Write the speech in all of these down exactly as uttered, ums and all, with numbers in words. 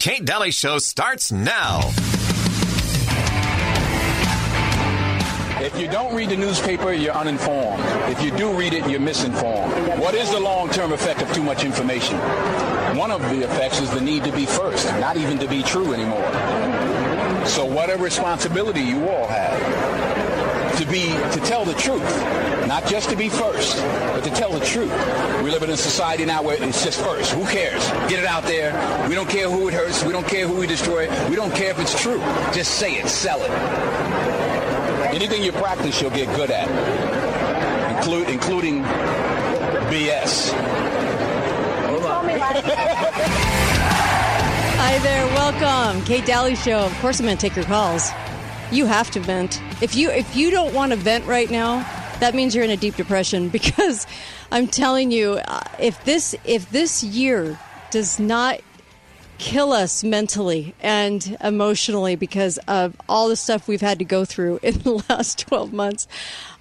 Kate Daly Show starts now. If you don't read the newspaper, you're uninformed. If you do read it, you're misinformed. What is the long-term effect of too much information? One of the effects is the need to be first, not even to be true anymore. So what a responsibility you all have to be, to tell the truth, not just to be first, but to tell the truth. We live in a society now where it's just first. Who cares? Get it out there. We don't care who it hurts. We don't care who we destroy. We don't care if it's true. Just say it. Sell it. Anything you practice, you'll get good at, Inclu- including B S. Hold on. Hi there, welcome, Kate Daly Show. Of course, I'm going to take your calls. You have to vent. If you if you don't want to vent right now, that means you're in a deep depression. Because I'm telling you, if this if this year does not kill us mentally and emotionally because of all the stuff we've had to go through in the last twelve months.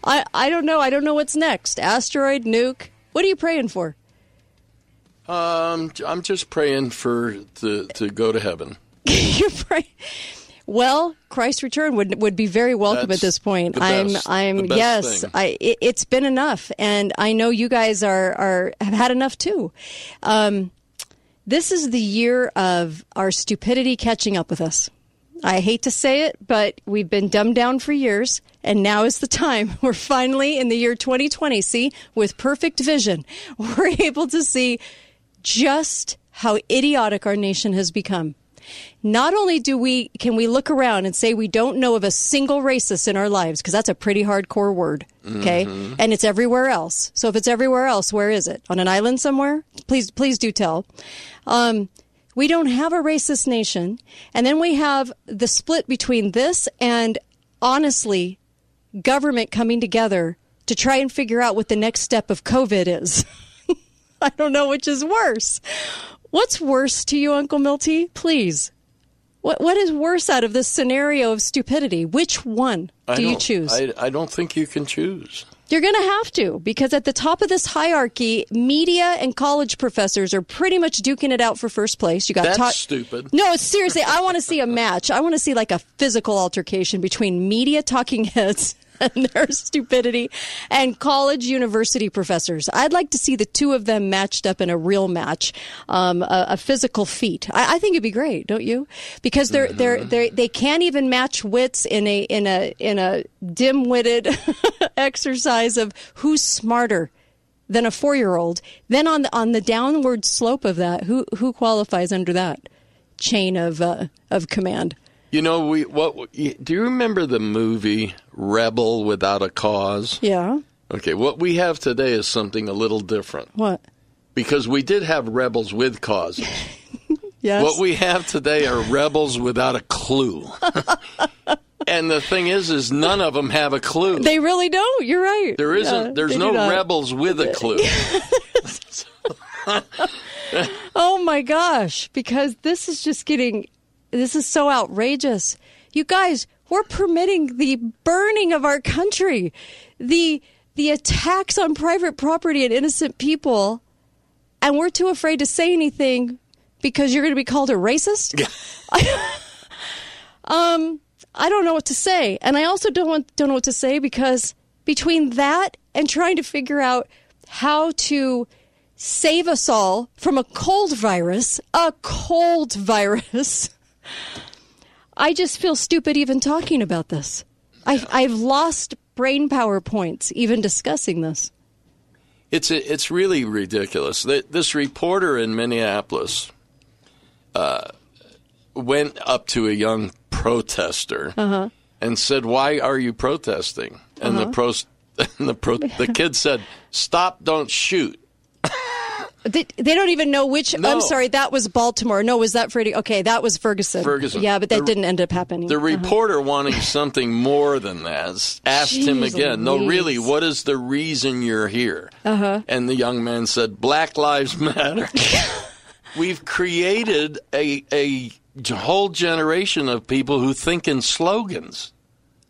I, I don't know. I don't know what's next. Asteroid, nuke. What are you praying for? Um, I'm just praying for the, to go to heaven. You're praying. Well, Christ's return would would be very welcome. That's at this point. The best, I'm I'm the best yes, thing. I it, it's been enough, and I know you guys are are have had enough too. Um This is the year of our stupidity catching up with us. I hate to say it, but we've been dumbed down for years, and now is the time. We're finally in the year twenty twenty, see, with perfect vision. We're able to see just how idiotic our nation has become. Not only do we can we look around and say we don't know of a single racist in our lives, because that's a pretty hardcore word, okay? Mm-hmm. And it's everywhere else. So if it's everywhere else, where is it? On an island somewhere? Please, please do tell. Um, we don't have a racist nation. And then we have the split between this and, honestly, government coming together to try and figure out what the next step of COVID is. I don't know which is worse. What's worse to you, Uncle Milty? Please. What What is worse out of this scenario of stupidity? Which one do you choose? I, I don't think you can choose. You're going to have to, because at the top of this hierarchy, media and college professors are pretty much duking it out for first place. You got That's ta- stupid. No, seriously, I want to see a match. I want to see like a physical altercation between media talking heads and their stupidity, and college university professors. I'd like to see the two of them matched up in a real match, um, a, a physical feat. I, I think it'd be great, don't you? Because they're they're they they can't even match wits in a in a in a dim-witted exercise of who's smarter than a four-year-old. Then on the, on the downward slope of that, who who qualifies under that chain of uh, of command? You know, we what? Do you remember the movie Rebel Without a Cause? Yeah. Okay, what we have today is something a little different. What? Because we did have rebels with causes. Yes. What we have today are rebels without a clue. And the thing is, is none of them have a clue. They really don't. You're right. There isn't. Yeah, there's no rebels with a clue. Oh, my gosh. Because this is just getting... This is so outrageous. You guys, we're permitting the burning of our country, the the attacks on private property and innocent people, and we're too afraid to say anything because you're going to be called a racist? um, I don't know what to say. And I also don't want, don't know what to say because between that and trying to figure out how to save us all from a cold virus, a cold virus... I just feel stupid even talking about this. I've, I've lost brain power points even discussing this. It's a, it's really ridiculous. This reporter in Minneapolis uh, went up to a young protester uh-huh. and said, "Why are you protesting?" And uh-huh. the pro, and the, pro, the kid said, "Stop! Don't shoot." They, they don't even know which. No. I'm sorry, that was Baltimore. No, was that Freddie? Okay, that was Ferguson. Ferguson. Yeah, but that the, didn't end up happening. The reporter uh-huh. wanting something more than that asked Jeez him again, no, Louise. Really, what is the reason you're here? Uh-huh. And the young man said, Black Lives Matter. We've created a, a whole generation of people who think in slogans.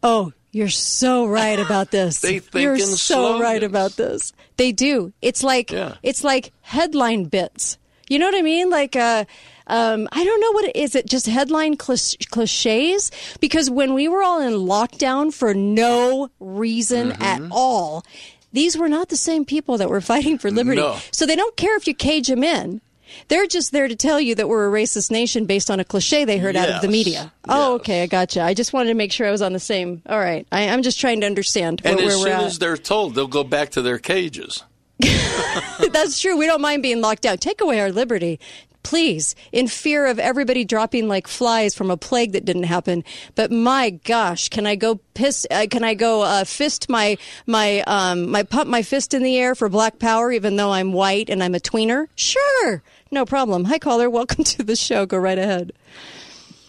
Oh, you're so right about this. They think You're in so slogans. right about this. They do. It's like yeah. it's like headline bits. You know what I mean? Like uh, um, I don't know what it is. It just headline cliches, because when we were all in lockdown for no reason mm-hmm. at all, these were not the same people that were fighting for liberty. No. So they don't care if you cage them in. They're just there to tell you that we're a racist nation based on a cliche they heard yes. out of the media. Yes. Oh, okay, I gotcha. I just wanted to make sure I was on the same. All right, I, I'm just trying to understand where, and where we're at. And as soon as they're told, they'll go back to their cages. That's true. We don't mind being locked out. Take away our liberty, please, in fear of everybody dropping like flies from a plague that didn't happen. But my gosh, can I go piss? Uh, can I go uh, fist my my um, my pump my fist in the air for Black Power, even though I'm white and I'm a tweener? Sure. No problem. Hi, caller. Welcome to the show. Go right ahead.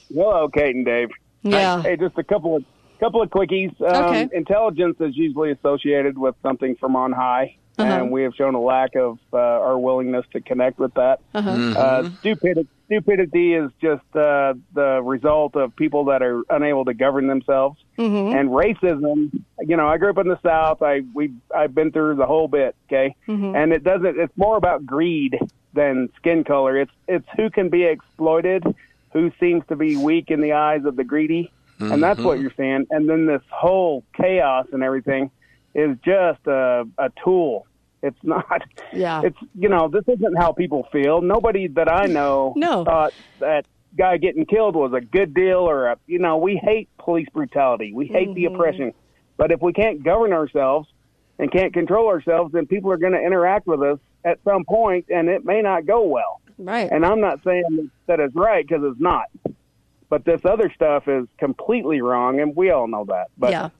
Hello, Kate and Dave. Yeah. Hey, just a couple of couple of quickies. Um, okay. Intelligence is usually associated with something from on high, uh-huh. and we have shown a lack of uh, our willingness to connect with that. Uh-huh. Mm-hmm. Uh, stupidity, stupidity is just uh, the result of people that are unable to govern themselves. Mm-hmm. And racism, you know, I grew up in the South. I we I've been through the whole bit. Okay, mm-hmm. and it doesn't. It's more about greed than skin color. It's it's who can be exploited, who seems to be weak in the eyes of the greedy, mm-hmm. and that's what you're seeing. And then this whole chaos and everything is just a, a tool. It's not. Yeah. It's, you know, this isn't how people feel. Nobody that I know no. thought that guy getting killed was a good deal or a, you know, we hate police brutality. We hate mm-hmm. the oppression. But if we can't govern ourselves and can't control ourselves, then people are going to interact with us at some point, and it may not go well. Right. And I'm not saying that it's right, because it's not. But this other stuff is completely wrong, and we all know that. But yeah.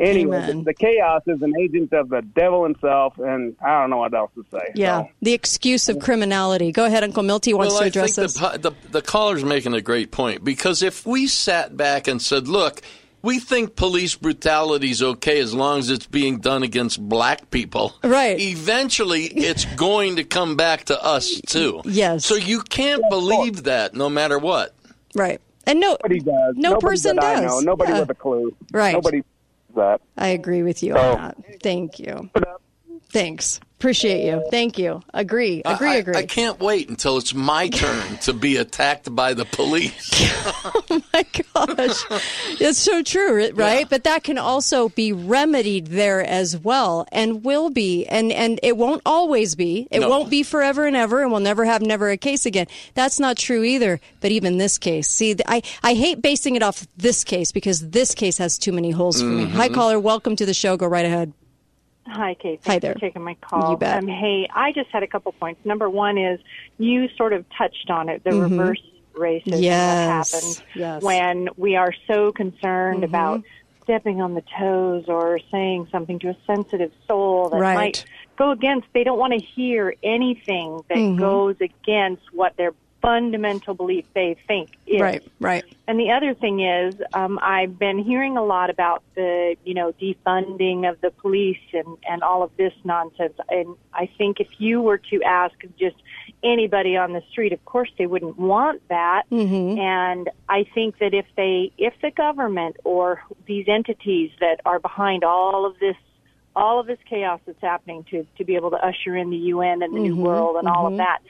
Anyway, the, the chaos is an agent of the devil himself, and I don't know what else to say. Yeah, so. The excuse of criminality. Go ahead, Uncle Milty wants well, to address this. The, the, the caller's making a great point, because if we sat back and said, look, we think police brutality is okay as long as it's being done against black people. Right. Eventually, it's going to come back to us, too. Yes. So you can't believe that no matter what. Right. And no, nobody does. No nobody person does. I know. Nobody yeah. with a clue. Right. Nobody does that. I agree with you so. on that. Thank you. Thanks. Appreciate you. Thank you. Agree. Agree, I, agree. I can't wait until it's my turn to be attacked by the police. Oh, my gosh. It's so true, right? Yeah. But that can also be remedied there as well, and will be. And, and it won't always be. It no. won't be forever and ever, and we'll never have never a case again. That's not true either. But even this case. See, I, I hate basing it off this case, because this case has too many holes for mm-hmm. me. Hi, caller. Welcome to the show. Go right ahead. Hi, Kate. Thanks Hi there. for taking my call. You bet. Um, hey, I just had a couple points. Number one is you sort of touched on it, the mm-hmm. reverse racism yes. that happens yes. when we are so concerned mm-hmm. about stepping on the toes or saying something to a sensitive soul that right. might go against. They don't want to hear anything that mm-hmm. goes against what their fundamental belief they think is. Right, right. And the other thing is, um, I've been hearing a lot about the, you know, defunding of the police and, and all of this nonsense. And I think if you were to ask just anybody on the street, of course they wouldn't want that. Mm-hmm. And I think that if they, if the government or these entities that are behind all of this, all of this chaos that's happening to, to be able to usher in the U N and the mm-hmm. New World and mm-hmm. all of that,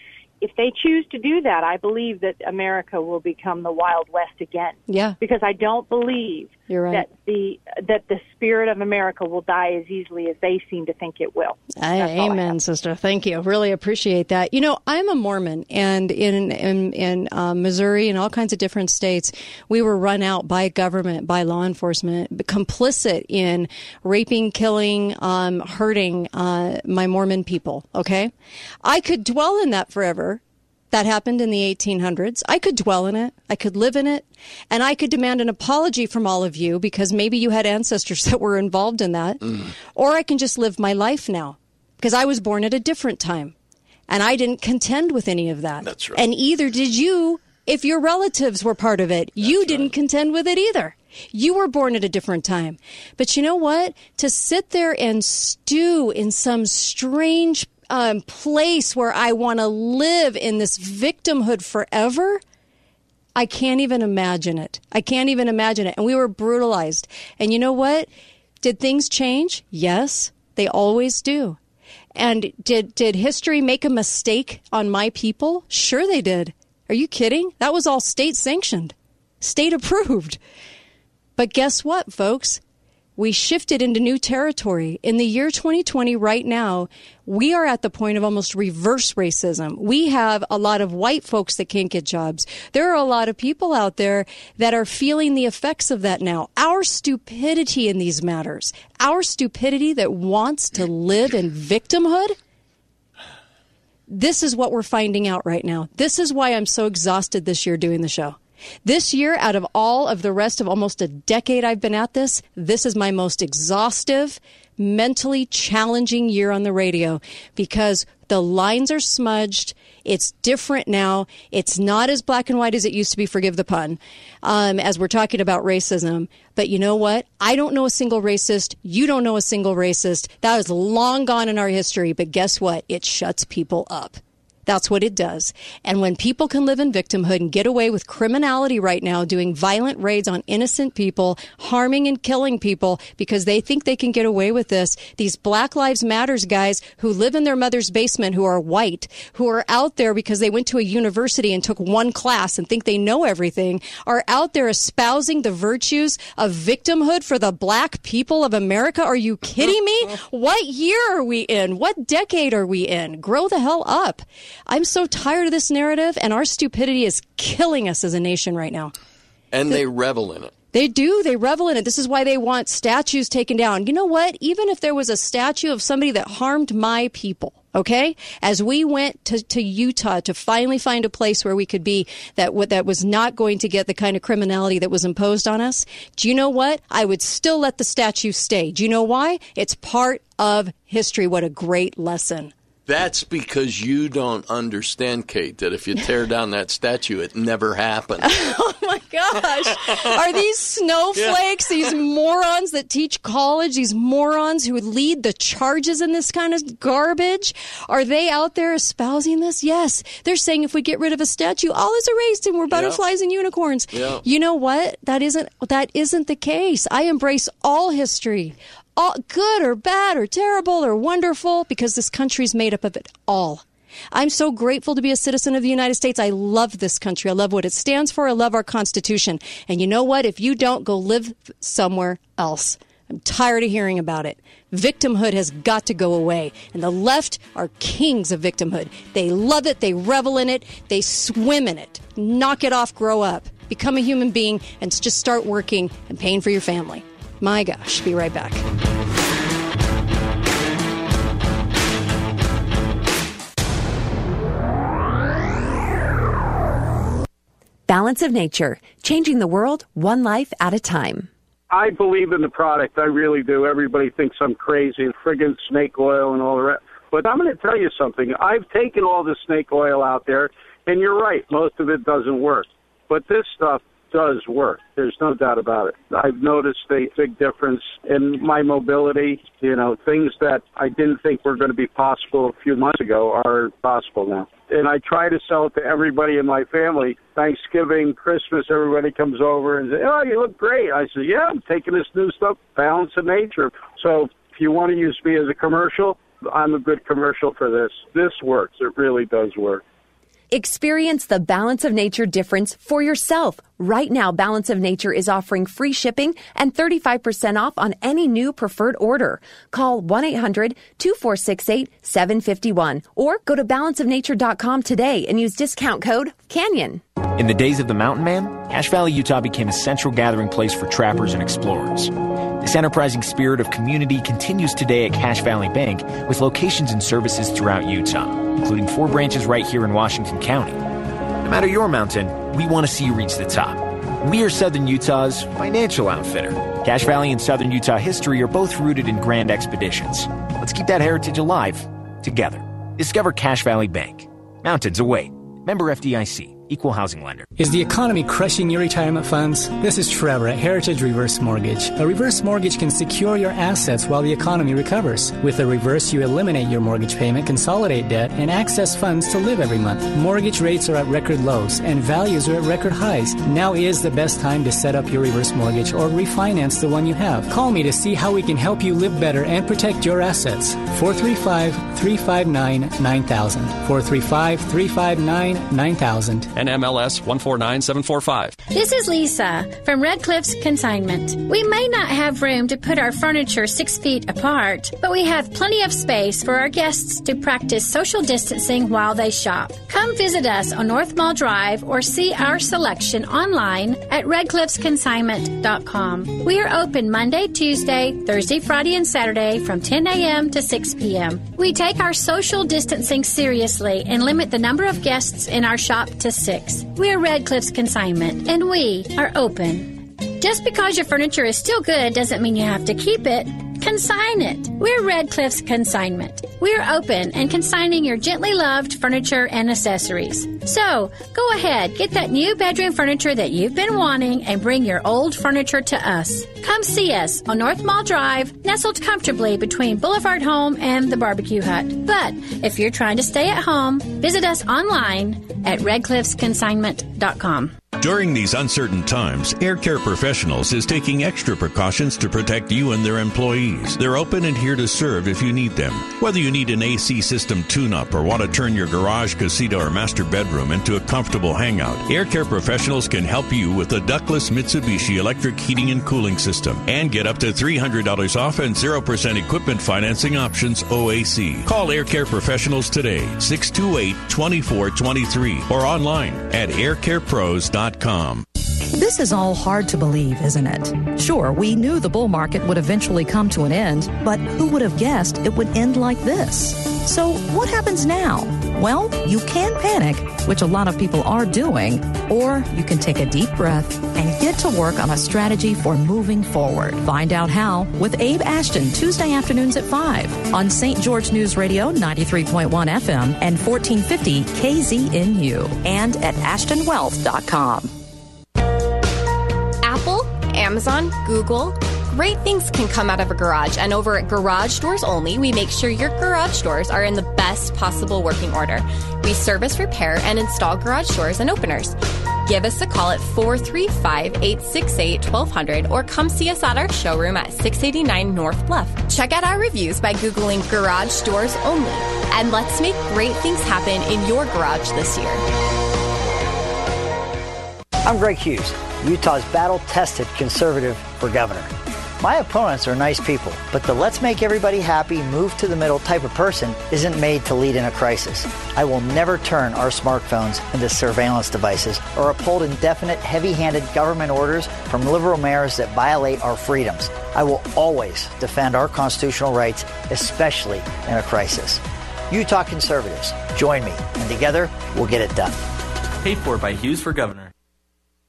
if they choose to do that, I believe that America will become the Wild West again. Yeah. Because I don't believe You're right. that the that the spirit of America will die as easily as they seem to think it will. I, amen, I sister. Thank you. Really appreciate that. You know, I'm a Mormon, and in in, in uh, Missouri and all kinds of different states, we were run out by government, by law enforcement, complicit in raping, killing, um, hurting uh, my Mormon people. Okay, I could dwell in that forever. That happened in the eighteen hundreds. I could dwell in it. I could live in it. And I could demand an apology from all of you, because maybe you had ancestors that were involved in that. Mm. Or I can just live my life now, because I was born at a different time. And I didn't contend with any of that. That's right. And either did you, if your relatives were part of it. That's you didn't right. contend with it either. You were born at a different time. But you know what? To sit there and stew in some strange Um, place where I want to live in this victimhood forever, I can't even imagine it. I can't even imagine it. And we were brutalized. And you know what? Did things change? Yes, they always do. And did, did history make a mistake on my people? Sure they did. Are you kidding? That was all state sanctioned, state approved. But guess what, folks? We shifted into new territory. In the year twenty twenty, right now, we are at the point of almost reverse racism. We have a lot of white folks that can't get jobs. There are a lot of people out there that are feeling the effects of that now. Our stupidity in these matters, our stupidity that wants to live in victimhood, this is what we're finding out right now. This is why I'm so exhausted this year doing the show. This year, out of all of the rest of almost a decade I've been at this, this is my most exhaustive, mentally challenging year on the radio because the lines are smudged. It's different now. It's not as black and white as it used to be, forgive the pun, um, as we're talking about racism. But you know what? I don't know a single racist. You don't know a single racist. That is long gone in our history. But guess what? It shuts people up. That's what it does. And when people can live in victimhood and get away with criminality right now, doing violent raids on innocent people, harming and killing people because they think they can get away with this, these Black Lives Matters guys who live in their mother's basement, who are white, who are out there because they went to a university and took one class and think they know everything, are out there espousing the virtues of victimhood for the black people of America. Are you kidding me? What year are we in? What decade are we in? Grow the hell up. I'm so tired of this narrative, and our stupidity is killing us as a nation right now. And they revel in it. They do. They revel in it. This is why they want statues taken down. You know what? Even if there was a statue of somebody that harmed my people, okay? As we went to, to Utah to finally find a place where we could be that that was not going to get the kind of criminality that was imposed on us, do you know what? I would still let the statue stay. Do you know why? It's part of history. What a great lesson. That's because you don't understand, Kate, that if you tear down that statue, it never happened. Oh, my gosh. Are these snowflakes, yeah. These morons that teach college, these morons who lead the charges in this kind of garbage, are they out there espousing this? Yes. They're saying if we get rid of a statue, all is erased and we're butterflies yeah. and unicorns. Yeah. You know what? That isn't, that isn't the case. I embrace all history. All good or bad or terrible or wonderful, because this country's made up of it all. I'm so grateful to be a citizen of the United States. I love this country. I love what it stands for. I love our Constitution. And you know what? If you don't, go live somewhere else. I'm tired of hearing about it. Victimhood has got to go away. And the left are kings of victimhood. They love it. They revel in it. They swim in it. Knock it off. Grow up. Become a human being and just start working and paying for your family. My gosh, be right back. Balance of Nature, changing the world one life at a time. I believe in the product. I really do. Everybody thinks I'm crazy and friggin' snake oil and all the rest. But I'm going to tell you something. I've taken all the snake oil out there, and you're right. Most of it doesn't work. But this stuff does work. There's no doubt about it. I've noticed a big difference in my mobility. You know, things that I didn't think were going to be possible a few months ago are possible now. And I try to sell it to everybody in my family. Thanksgiving, Christmas, everybody comes over and says, oh, you look great. I say, yeah, I'm taking this new stuff, Balance of Nature. So if you want to use me as a commercial, I'm a good commercial for this. This works. It really does work. Experience the Balance of Nature difference for yourself. Right now, Balance of Nature is offering free shipping and thirty-five percent off on any new preferred order. Call one eight hundred two four six eight seven five one or go to balance of nature dot com today and use discount code CANYON. In the days of the mountain man, Cache Valley, Utah became a central gathering place for trappers and explorers. This enterprising spirit of community continues today at Cache Valley Bank with locations and services throughout Utah, including four branches right here in Washington County. No matter your mountain, we want to see you reach the top. We are Southern Utah's financial outfitter. Cache Valley and Southern Utah history are both rooted in grand expeditions. Let's keep that heritage alive together. Discover Cache Valley Bank. Mountains await. Member F D I C. Equal housing lender. Is the economy crushing your retirement funds? This is Trevor at Heritage Reverse Mortgage. A reverse mortgage can secure your assets while the economy recovers. With a reverse, you eliminate your mortgage payment, consolidate debt, and access funds to live every month. Mortgage rates are at record lows, and values are at record highs. Now is the best time to set up your reverse mortgage or refinance the one you have. Call me to see how we can help you live better and protect your assets. four three five, three five nine, nine thousand. four three five, three five nine, nine thousand. N M L S one four nine seven four five. This is Lisa from Red Cliff's Consignment. We may not have room to put our furniture six feet apart, but we have plenty of space for our guests to practice social distancing while they shop. Come visit us on North Mall Drive or see our selection online at red cliffs consignment dot com. We are open Monday, Tuesday, Thursday, Friday, and Saturday from ten a.m. to six p.m. We take our social distancing seriously and limit the number of guests in our shop to six. We are Red Cliff's Consignment, and we are open. Just because your furniture is still good doesn't mean you have to keep it. Consign it. We're Red Cliff's Consignment. We're open and consigning your gently loved furniture and accessories. So, go ahead, get that new bedroom furniture that you've been wanting and bring your old furniture to us. Come see us on North Mall Drive, nestled comfortably between Boulevard Home and the Barbecue Hut. But if you're trying to stay at home, visit us online at red cliffs consignment dot com. During these uncertain times, Air Care Professionals is taking extra precautions to protect you and their employees. They're open and here to serve if you need them. Whether you need an A C system tune-up or want to turn your garage, casita, or master bedroom into a comfortable hangout, Air Care Professionals can help you with the ductless Mitsubishi electric heating and cooling system and get up to three hundred dollars off and zero percent equipment financing options O A C. Call Air Care Professionals today, six two eight, two four two three, or online at air care pros dot com. This is all hard to believe, isn't it? Sure, we knew the bull market would eventually come to an end, but who would have guessed it would end like this? So what happens now? Well, you can panic, which a lot of people are doing, or you can take a deep breath and get to work on a strategy for moving forward. Find out how with Abe Ashton, Tuesday afternoons at five on Saint George News Radio, ninety-three point one F M and fourteen fifty K Z N U and at ashton wealth dot com. Apple, Amazon, Google. Great things can come out of a garage, and over at Garage Doors Only, we make sure your garage doors are in the best possible working order. We service, repair, and install garage doors and openers. Give us a call at four three five, eight six eight, one two zero zero or come see us at our showroom at six eighty-nine North Bluff. Check out our reviews by Googling Garage Doors Only, and let's make great things happen in your garage this year. I'm Greg Hughes, Utah's battle-tested conservative for governor. My opponents are nice people, but the let's make everybody happy, move to the middle type of person isn't made to lead in a crisis. I will never turn our smartphones into surveillance devices or uphold indefinite, heavy-handed government orders from liberal mayors that violate our freedoms. I will always defend our constitutional rights, especially in a crisis. Utah conservatives, join me, and together we'll get it done. Paid for by Hughes for Governor.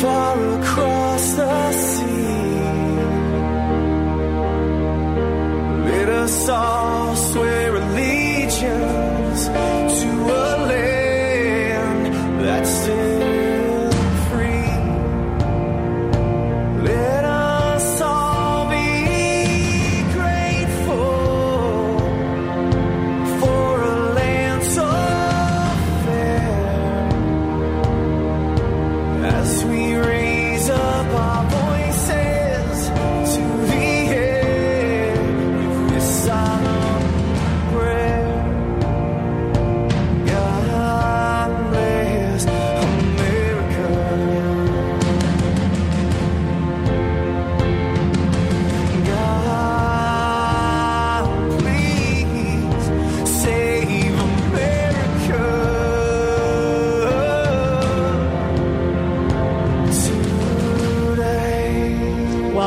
far across the sea. Let us all swear allegiance to a land that's still free. Let us all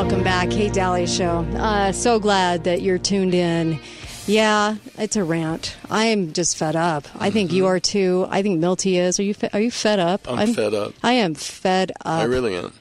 Welcome back, Kate Daly Show. Uh, so glad that you're tuned in. Yeah, it's a rant. I am just fed up. I mm-hmm. think you are too. I think Milty is. Are you fe- Are you fed up? I'm, I'm fed up. I am fed up. I really am.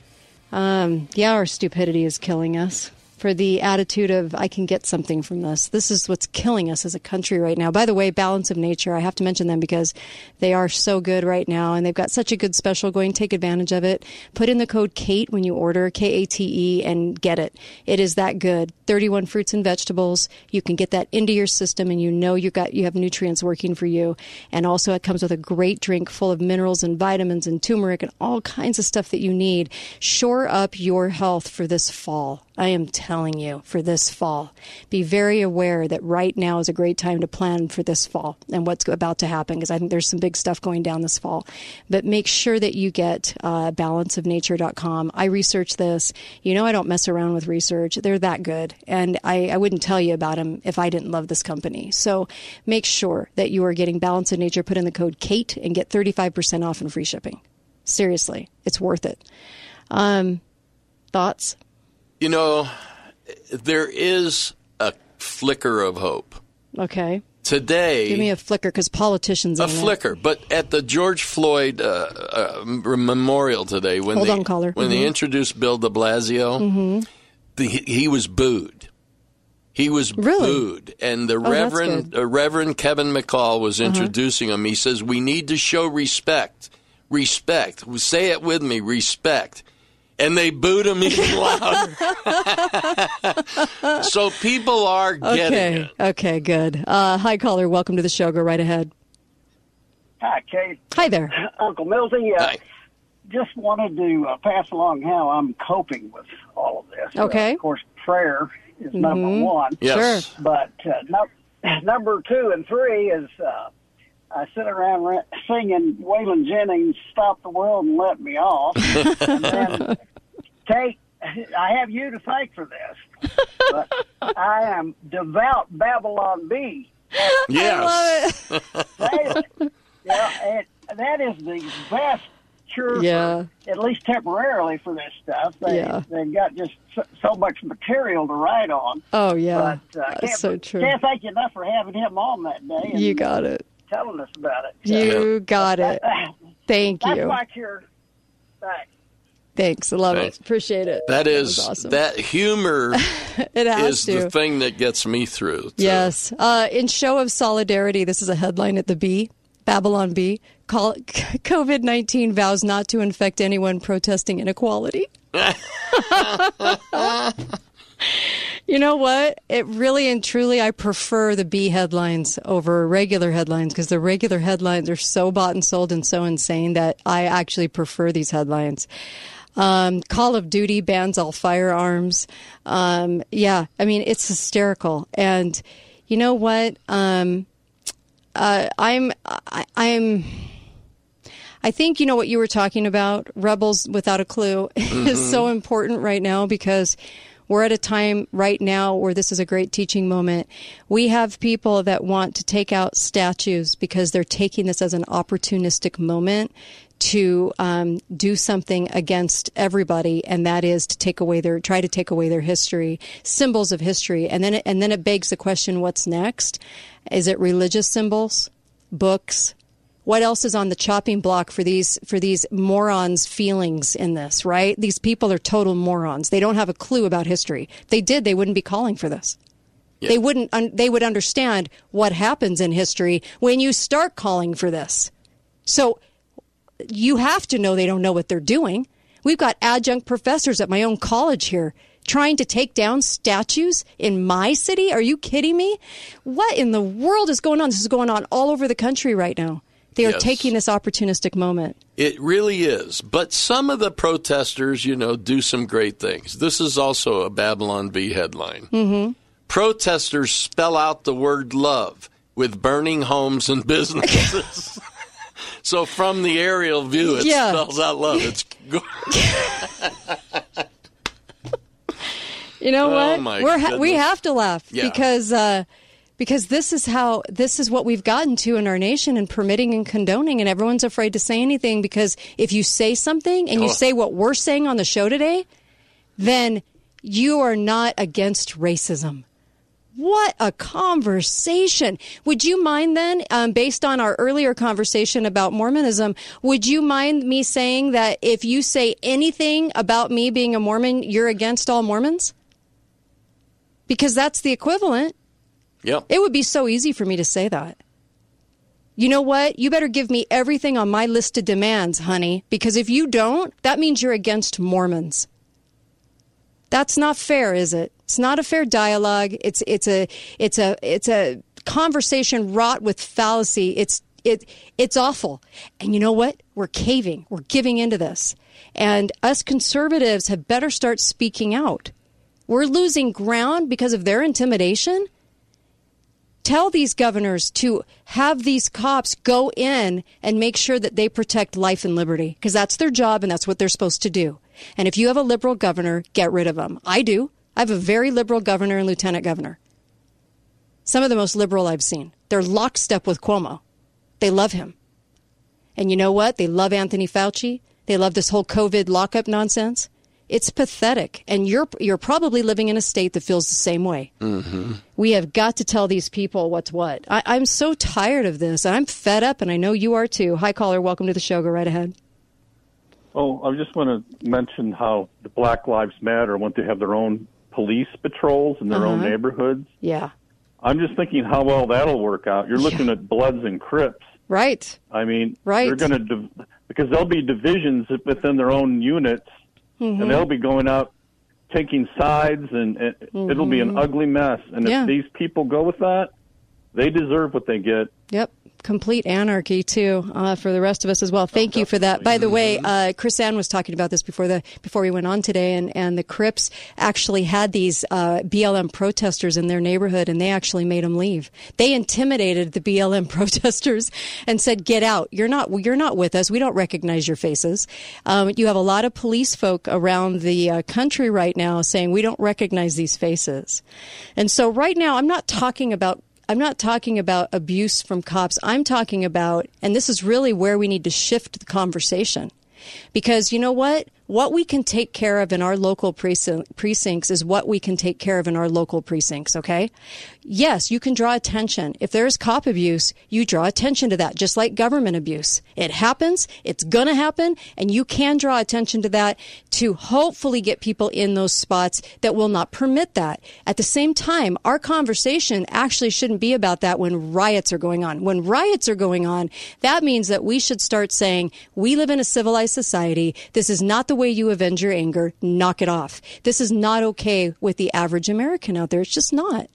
Um, yeah, our stupidity is killing us. for the attitude of, I can get something from this. This is what's killing us as a country right now. By the way, Balance of Nature, I have to mention them because they are so good right now, and they've got such a good special going. Take advantage of it. Put in the code KATE when you order, K A T E, and get it. It is that good. thirty-one fruits and vegetables. You can get that into your system, and you know you got you have nutrients working for you. And also it comes with a great drink full of minerals and vitamins and turmeric and all kinds of stuff that you need. Shore up your health for this fall. I am telling you, for this fall. Be very aware that right now is a great time to plan for this fall and what's about to happen, because I think there's some big stuff going down this fall. But make sure that you get uh, balance of nature dot com. I research this. You know I don't mess around with research. They're that good. And I, I wouldn't tell you about them if I didn't love this company. So make sure that you are getting Balance of Nature. Put in the code KATE and get thirty-five percent off and free shipping. Seriously, it's worth it. Um, thoughts? You know, there is a flicker of hope. Okay. Today. Give me a flicker, because politicians ain't A flicker. It. But at the George Floyd uh, uh, memorial today, when, Hold they, on, caller. when mm-hmm. they introduced Bill de Blasio, mm-hmm. the, he, he was booed. He was really? booed. And the oh, Reverend uh, Reverend Kevin McCall was introducing uh-huh. him. He says, we need to show respect. Respect. Say it with me. Respect. And they booed him even louder. So people are getting okay. it. Okay, good. Uh, hi, caller. Welcome to the show. Go right ahead. Hi, Kate. Hi there. Uncle Millsy. Uh, hi. Just wanted to uh, pass along how I'm coping with all of this. Okay. Uh, of course, prayer is mm-hmm. number one. Yes. Sure. But uh, no- number two and three is uh, I sit around re- singing Waylon Jennings, Stop the World and Let Me Off. And then, Kate, I have you to thank for this, but I am devout Babylon Bee. Yes. I love it. Daily. Yeah, it, that is the best cure, yeah. for, at least temporarily, for this stuff. They, yeah. They've got just so, so much material to write on. Oh, yeah. But, uh, that's so true. Can't thank you enough for having him on that day. And, you got it. telling us about it. So. You got it. Thank you. That's my cure. Thanks. Thanks. I love Thanks. it. Appreciate it. That, that is, awesome. that humor it is to. the thing that gets me through. So. Yes. Uh, in show of solidarity, this is a headline at the Bee, Babylon Bee, call it, COVID nineteen vows not to infect anyone protesting inequality. You know what? It really and truly, I prefer the B headlines over regular headlines, because the regular headlines are so bought and sold and so insane that I actually prefer these headlines. Um, Call of Duty bans all firearms. Um, yeah, I mean, it's hysterical. And you know what? Um, uh, I'm, I, I'm... I think, you know, what you were talking about, Rebels Without a Clue, mm-hmm. is so important right now, because we're at a time right now where this is a great teaching moment. We have people that want to take out statues because they're taking this as an opportunistic moment to um, do something against everybody, and that is to take away their, try to take away their history, symbols of history. And then, it, and then it begs the question, what's next? Is it religious symbols, books? What else is on the chopping block for these for these morons' feelings in this, right? These people are total morons. They don't have a clue about history. If they did, they wouldn't be calling for this. Yeah. They wouldn't. Un- they would understand what happens in history when you start calling for this. So you have to know they don't know what they're doing. We've got adjunct professors at my own college here trying to take down statues in my city. Are you kidding me? What in the world is going on? This is going on all over the country right now. They are yes. taking this opportunistic moment. It really is. But some of the protesters, you know, do some great things. This is also a Babylon Bee headline. Mm-hmm. Protesters spell out the word love with burning homes and businesses. So from the aerial view, it yeah. spells out love. It's You know what? Oh, We're ha- we have to laugh yeah. because... Uh, Because this is how, this is what we've gotten to in our nation, and permitting and condoning, and everyone's afraid to say anything, because if you say something and you oh. say what we're saying on the show today, then you are not against racism. What a conversation. Would you mind then, um, based on our earlier conversation about Mormonism, would you mind me saying that if you say anything about me being a Mormon, you're against all Mormons? because that's the equivalent. Yep. It would be so easy for me to say that. You know what? You better give me everything on my list of demands, honey, because if you don't, that means you're against Mormons. That's not fair, is it? It's not a fair dialogue. It's it's a it's a it's a conversation wrought with fallacy. It's it it's awful. And you know what? We're caving. We're giving into this. And us conservatives have better start speaking out. We're losing ground because of their intimidation. Tell these governors to have these cops go in and make sure that they protect life and liberty, because that's their job and that's what they're supposed to do. And if you have a liberal governor, get rid of them. I do. I have a very liberal governor and lieutenant governor. Some of the most liberal I've seen. They're lockstep with Cuomo. They love him. And you know what? They love Anthony Fauci. They love this whole COVID lockup nonsense. It's pathetic, and you're you're probably living in a state that feels the same way. Mm-hmm. We have got to tell these people what's what. I, I'm so tired of this. I'm fed up, and I know you are too. Hi, caller. Welcome to the show. Go right ahead. Oh, I just want to mention how the Black Lives Matter want to have their own police patrols in their uh-huh. own neighborhoods. Yeah. I'm just thinking how well that'll work out. You're looking yeah. at Bloods and Crips. Right. I mean, right. they're going to div- because there'll be divisions within their own units. Mm-hmm. And they'll be going out taking sides, and it, mm-hmm. it'll be an ugly mess. And yeah. if these people go with that, they deserve what they get. Yep. Complete anarchy, too, uh, for the rest of us as well. Thank oh, you definitely. for that. By the way, uh, Chris Ann was talking about this before the before we went on today, and, and the Crips actually had these uh, B L M protesters in their neighborhood, and they actually made them leave. They intimidated the B L M protesters and said, "Get out! You're not you're not with us. We don't recognize your faces." Um, you have a lot of police folk around the uh, country right now saying, "We don't recognize these faces," and so right now, I'm not talking about. I'm not talking about abuse from cops. I'm talking about, and this is really where we need to shift the conversation. Because you know what? What we can take care of in our local precincts is what we can take care of in our local precincts, okay? Yes, you can draw attention. If there is cop abuse, you draw attention to that, just like government abuse. It happens, it's going to happen, and you can draw attention to that to hopefully get people in those spots that will not permit that. At the same time, our conversation actually shouldn't be about that when riots are going on. When riots are going on, that means that we should start saying, we live in a civilized society. This is not the way you avenge your anger. Knock it off. This is not okay with the average American out there. It's just not.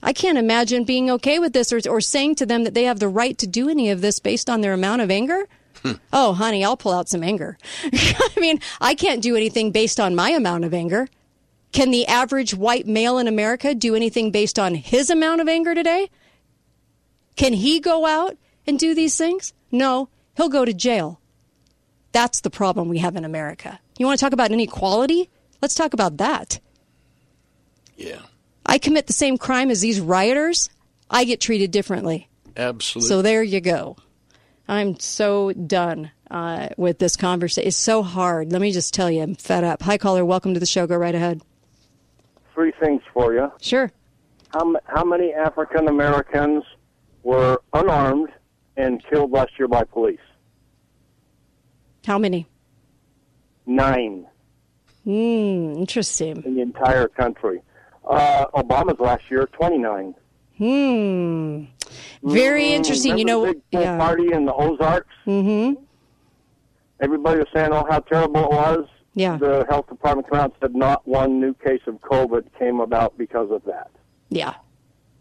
I can't imagine being okay with this or, or saying to them that they have the right to do any of this based on their amount of anger. Hmm. Oh, honey, I'll pull out some anger. I mean, I can't do anything based on my amount of anger. Can the average white male in America do anything based on his amount of anger today? Can he go out and do these things? No, he'll go to jail. That's the problem we have in America. You want to talk about inequality? Let's talk about that. Yeah. I commit the same crime as these rioters. I get treated differently. Absolutely. So there you go. I'm so done uh, with this conversation. It's so hard. Let me just tell you, I'm fed up. Hi, caller. Welcome to the show. Go right ahead. Three things for you. Sure. How, how many African Americans were unarmed and killed last year by police? How many? Nine. Hmm, interesting. In the entire country. Uh, Obama's last year, twenty-nine. Hmm. Very mm-hmm. interesting. Remember you know, the big yeah. party in the Ozarks? Mm-hmm. Everybody was saying, oh, how terrible it was. Yeah. The health department came out and said not one new case of COVID came about because of that. Yeah.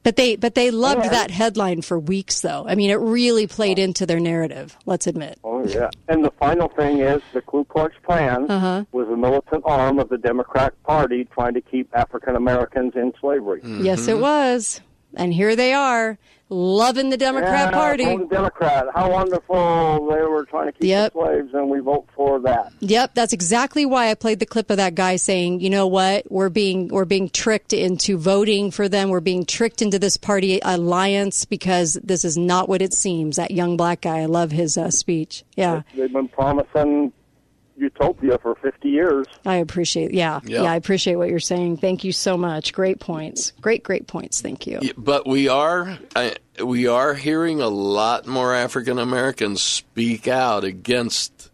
But they but they loved yeah. that headline for weeks, though. I mean, it really played into their narrative, let's admit. Oh, yeah. And the final thing is the Ku Klux Klan uh-huh. was a militant arm of the Democrat Party trying to keep African Americans in slavery. Mm-hmm. Yes, it was. And here they are, loving the Democrat yeah, Party. Oh, the Democrat. How wonderful they were trying to keep yep. the slaves, and we vote for that. Yep, that's exactly why I played the clip of that guy saying, you know what, we're being we're being tricked into voting for them. We're being tricked into this party alliance because this is not what it seems. That young black guy, I love his uh, speech. Yeah, they've been promising utopia for fifty years. I appreciate yeah, yeah yeah I appreciate what you're saying. Thank you so much. Great points great great points. Thank you. But we are I, we are hearing a lot more African Americans speak out against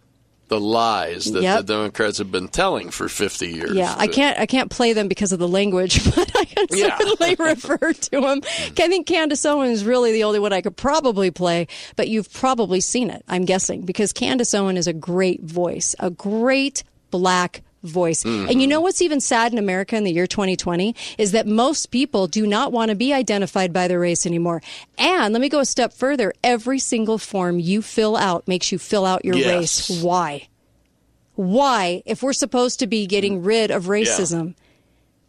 the lies that yep. the Democrats have been telling for fifty years. Yeah, but I can't I can't play them because of the language, but I can yeah. certainly refer to them. I think Candace Owens is really the only one I could probably play, but you've probably seen it, I'm guessing, because Candace Owens is a great voice, a great black voice. voice. Mm-hmm. And you know what's even sad in America in the year twenty twenty is that most people do not want to be identified by their race anymore. And let me go a step further. Every single form you fill out makes you fill out your yes. race. Why? Why, if we're supposed to be getting rid of racism, yeah.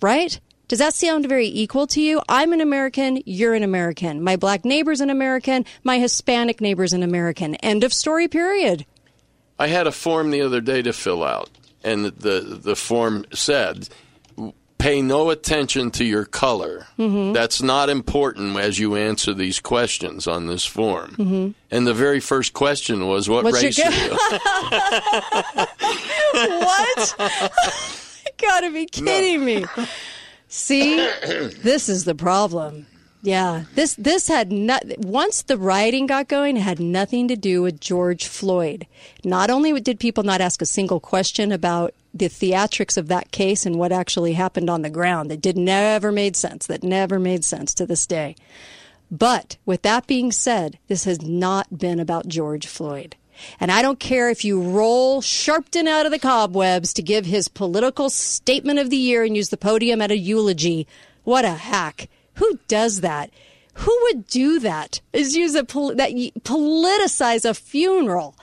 right? Does that sound very equal to you? I'm an American. You're an American. My black neighbor's an American. My Hispanic neighbor's an American. End of story, period. I had a form the other day to fill out. And the the form said, pay no attention to your color. Mm-hmm. That's not important as you answer these questions on this form. Mm-hmm. And the very first question was, what What's race your... are you? What? You gotta be kidding no. me. See, this is the problem. Yeah, this this had not, once the rioting got going, it had nothing to do with George Floyd. Not only did people not ask a single question about the theatrics of that case and what actually happened on the ground, that did never made sense, that never made sense to this day. But with that being said, this has not been about George Floyd. And I don't care if you roll Sharpton out of the cobwebs to give his political statement of the year and use the podium at a eulogy. What a hack. Who does that? Who would do that? Is use a pol- that politicize a funeral?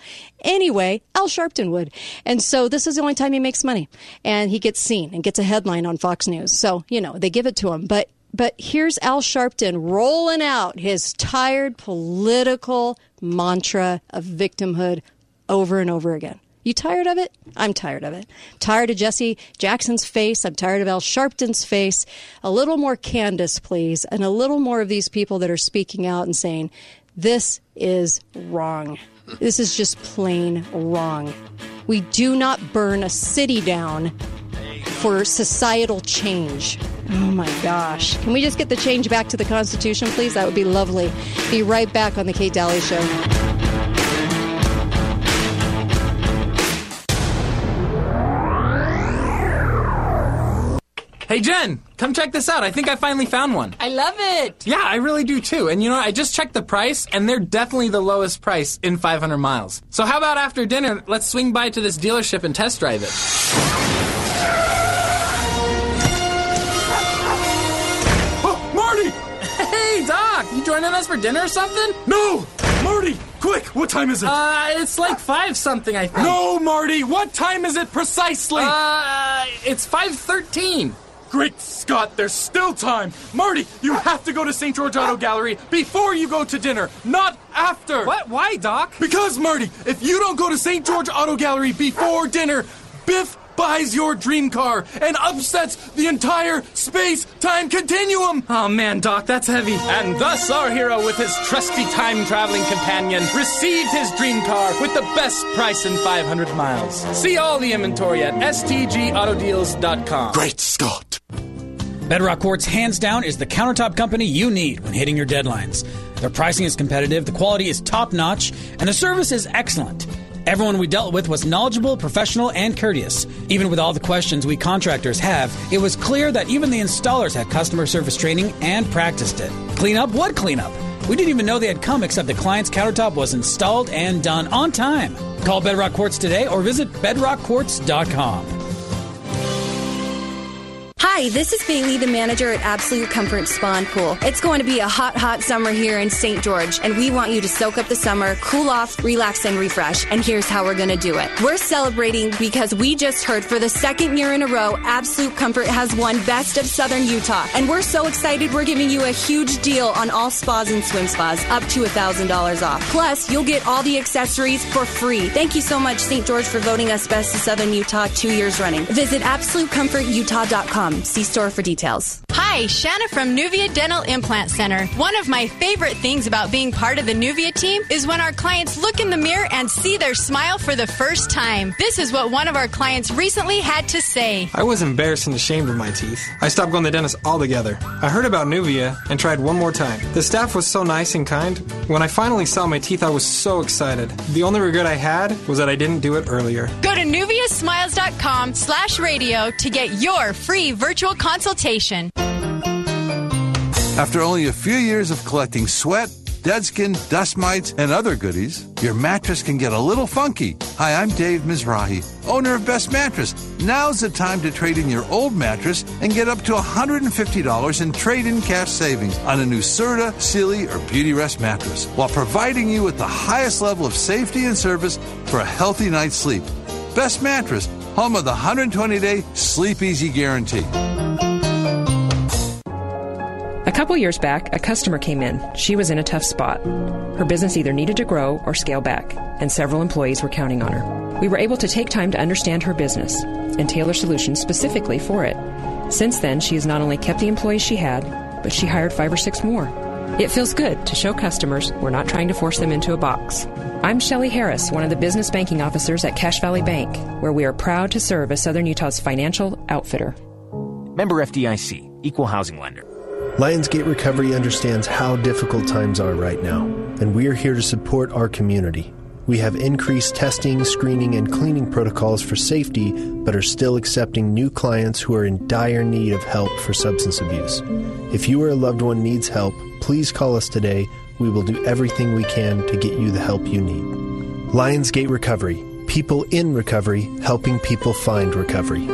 Anyway, Al Sharpton would, and so this is the only time he makes money, and he gets seen and gets a headline on Fox News. So you know they give it to him. But but here's Al Sharpton rolling out his tired political mantra of victimhood over and over again. You tired of it? I'm tired of it. I'm tired of Jesse Jackson's face. I'm tired of Al Sharpton's face. A little more Candace, please, and a little more of these people that are speaking out and saying, this is wrong. This is just plain wrong. We do not burn a city down for societal change. Oh, my gosh. Can we just get the change back to the Constitution, please? That would be lovely. Be right back on The Kate Daly Show. Hey, Jen, come check this out. I think I finally found one. I love it. Yeah, I really do, too. And, you know, I just checked the price, and they're definitely the lowest price in five hundred miles. So how about after dinner, let's swing by to this dealership and test drive it. Oh, Marty! Hey, Doc, you joining us for dinner or something? No! Marty, quick, what time is it? Uh, it's like five something, I think. No, Marty, what time is it precisely? Uh, it's five thirteen. Great Scott, there's still time. Marty, you have to go to Saint George Auto Gallery before you go to dinner, not after. What? Why, Doc? Because, Marty, if you don't go to Saint George Auto Gallery before dinner, Biff buys your dream car and upsets the entire space-time continuum. Oh, man, Doc, that's heavy. And thus our hero, with his trusty time-traveling companion, received his dream car with the best price in five hundred miles. See all the inventory at S T G auto deals dot com. Great Scott. Bedrock Quartz, hands down, is the countertop company you need when hitting your deadlines. Their pricing is competitive, the quality is top-notch, and the service is excellent. Everyone we dealt with was knowledgeable, professional, and courteous. Even with all the questions we contractors have, it was clear that even the installers had customer service training and practiced it. Cleanup? What cleanup? We didn't even know they had come, except the client's countertop was installed and done on time. Call Bedrock Quartz today or visit bedrock quartz dot com. Hi, this is Bailey, the manager at Absolute Comfort Spa and Pool. It's going to be a hot, hot summer here in Saint George, and we want you to soak up the summer, cool off, relax, and refresh. And here's how we're going to do it. We're celebrating because we just heard for the second year in a row, Absolute Comfort has won Best of Southern Utah. And we're so excited, we're giving you a huge deal on all spas and swim spas, up to one thousand dollars off. Plus, you'll get all the accessories for free. Thank you so much, Saint George, for voting us Best of Southern Utah two years running. Visit absolute comfort utah dot com. see store for details. Hi, Shanna from Nuvia Dental Implant Center. One of my favorite things about being part of the Nuvia team is when our clients look in the mirror and see their smile for the first time. This is what one of our clients recently had to say. I was embarrassed and ashamed of my teeth. I stopped going to the dentist altogether. I heard about Nuvia and tried one more time. The staff was so nice and kind. When I finally saw my teeth, I was so excited. The only regret I had was that I didn't do it earlier. Go to NuviaSmiles.com slash radio to get your free virtual consultation. After only a few years of collecting sweat, dead skin, dust mites, and other goodies, your mattress can get a little funky. Hi, I'm Dave Mizrahi, owner of Best Mattress. Now's the time to trade in your old mattress and get up to one hundred fifty dollars in trade-in cash savings on a new Serta, Sealy, or Beautyrest mattress, while providing you with the highest level of safety and service for a healthy night's sleep. Best Mattress, home of the one hundred twenty day Sleep Easy Guarantee. A couple years back, a customer came in. She was in a tough spot. Her business either needed to grow or scale back, and several employees were counting on her. We were able to take time to understand her business and tailor solutions specifically for it. Since then, she has not only kept the employees she had, but she hired five or six more. It feels good to show customers we're not trying to force them into a box. I'm Shelly Harris, one of the business banking officers at Cache Valley Bank, where we are proud to serve as Southern Utah's financial outfitter. Member F D I C, Equal Housing Lender. Lionsgate Recovery understands how difficult times are right now, and we are here to support our community. We have increased testing, screening, and cleaning protocols for safety, but are still accepting new clients who are in dire need of help for substance abuse. If you or a loved one needs help, please call us today. We will do everything we can to get you the help you need. Lionsgate Recovery. People in recovery, helping people find recovery.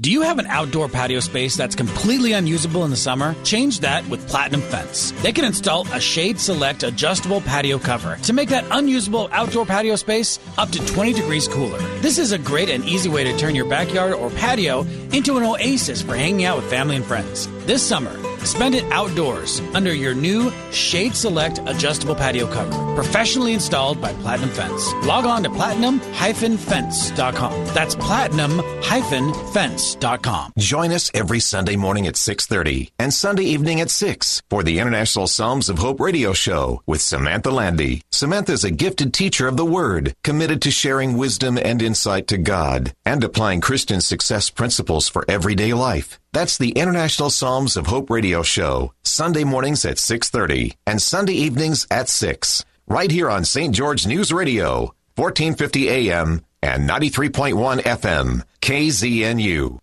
Do you have an outdoor patio space that's completely unusable in the summer? Change that with Platinum Fence. They can install a Shade Select adjustable patio cover to make that unusable outdoor patio space up to twenty degrees cooler. This is a great and easy way to turn your backyard or patio into an oasis for hanging out with family and friends. This summer, spend it outdoors under your new Shade Select adjustable patio cover, professionally installed by Platinum Fence. Log on to platinum dash fence dot com. That's platinum dash fence dot com. Join us every Sunday morning at six thirty and Sunday evening at six for the International Psalms of Hope radio show with Samantha Landy. Samantha is a gifted teacher of the Word, committed to sharing wisdom and insight to God and applying Christian success principles for everyday life. That's the International Psalms of Hope radio show, Sunday mornings at six thirty and Sunday evenings at six, right here on Saint George News Radio, fourteen fifty A M and ninety-three point one F M, K Z N U.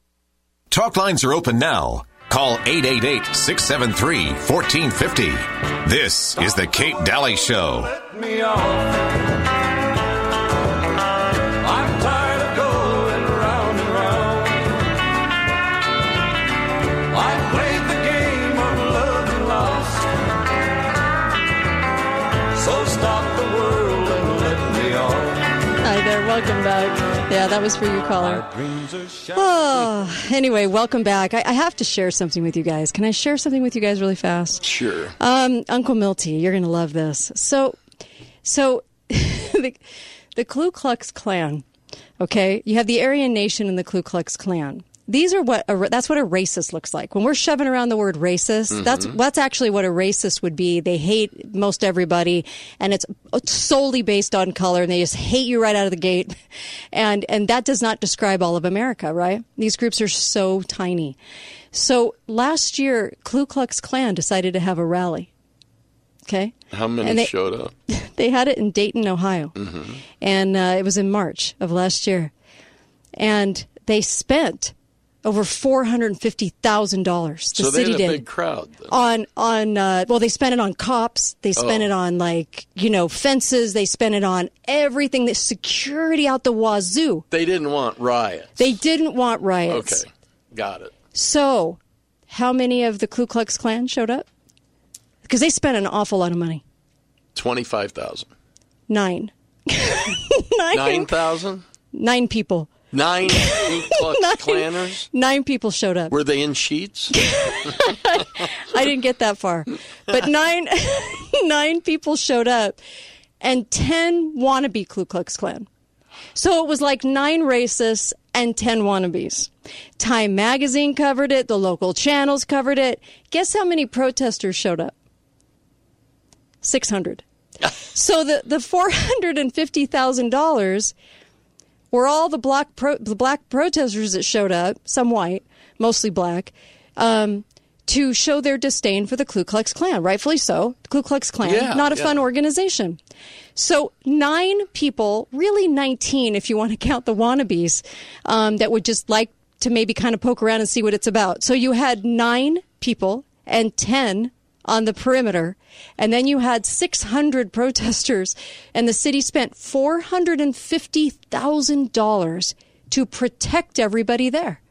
Talk lines are open now. Call eight eight eight, six seven three, one four five zero. This is the Kate Daly Show. Let me off. Welcome back. Yeah, that was for you, caller. Oh, anyway, welcome back. I, I have to share something with you guys. Can I share something with you guys really fast? Sure. Um, Uncle Milty, you're going to love this. So, so the, the Ku Klux Klan, okay? You have the Aryan Nation and the Ku Klux Klan. These are what a, that's what a racist looks like. When we're shoving around the word racist, mm-hmm. that's that's actually what a racist would be. They hate most everybody, and it's solely based on color, and they just hate you right out of the gate. And and that does not describe all of America, right? These groups are so tiny. So last year, Ku Klux Klan decided to have a rally. Okay. How many they, showed up? They had it in Dayton, Ohio, mm-hmm. and uh, it was in March of last year, and they spent over four hundred fifty thousand dollars. The so city did. So they had a big crowd. Then. On, on uh, well, they spent it on cops. They spent oh. it on, like, you know, fences. They spent it on everything. The security out the wazoo. They didn't want riots. They didn't want riots. Okay, got it. So how many of the Ku Klux Klan showed up? Because they spent an awful lot of money. twenty-five thousand. Nine. Nine. nine thousand? Nine people. Nine Ku Klux nine, Klanners? Nine people showed up. Were they in sheets? I didn't get that far. But nine nine people showed up and ten wannabe Ku Klux Klan. So it was like nine racists and ten wannabes. Time magazine covered it. The local channels covered it. Guess how many protesters showed up? six hundred. So the, the four hundred fifty thousand dollars were all the black, pro, the black protesters that showed up, some white, mostly black, um, to show their disdain for the Ku Klux Klan. Rightfully so. The Ku Klux Klan, yeah, not a yeah. fun organization. So nine people, really nineteen if you want to count the wannabes, um, that would just like to maybe kind of poke around and see what it's about. So you had nine people and ten on the perimeter, and then you had six hundred protesters, and the city spent four hundred fifty thousand dollars to protect everybody there.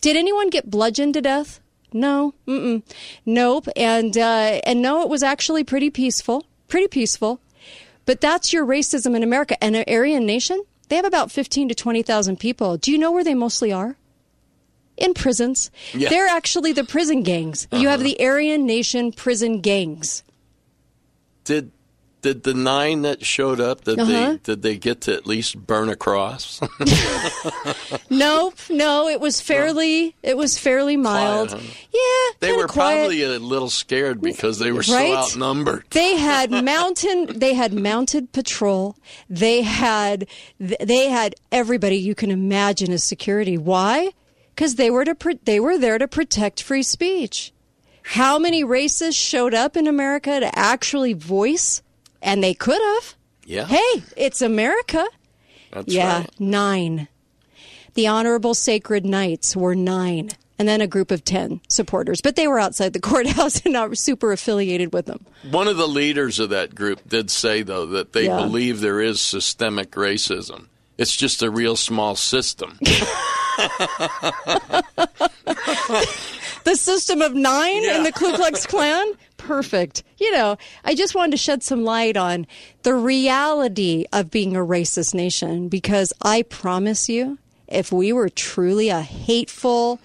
Did anyone get bludgeoned to death? No. Mm-mm. Nope. And, uh, and no, it was actually pretty peaceful, pretty peaceful. But that's your racism in America. And an Aryan Nation, they have about fifteen to twenty thousand people. Do you know where they mostly are? In prisons. Yeah. They're actually the prison gangs. Uh-huh. You have the Aryan Nation prison gangs. Did did the nine that showed up, did, uh-huh. they, did they get to at least burn a cross? Nope. No, it was fairly it was fairly mild. Quiet, huh? Yeah. They were quiet. Probably a little scared because they were right? so outnumbered. They had mountain they had mounted patrol. They had they had everybody you can imagine as security. Why? Because they were to pro- they were there to protect free speech. How many racists showed up in America to actually voice? And they could have. Yeah. Hey, it's America. That's yeah, right. Nine. The Honorable Sacred Knights were nine. And then a group of ten supporters. But they were outside the courthouse and not super affiliated with them. One of the leaders of that group did say, though, that they yeah. believe there is systemic racism. It's just a real small system. The system of nine yeah. and the Ku Klux Klan? Perfect. You know, I just wanted to shed some light on the reality of being a racist nation, because I promise you, if we were truly a hateful,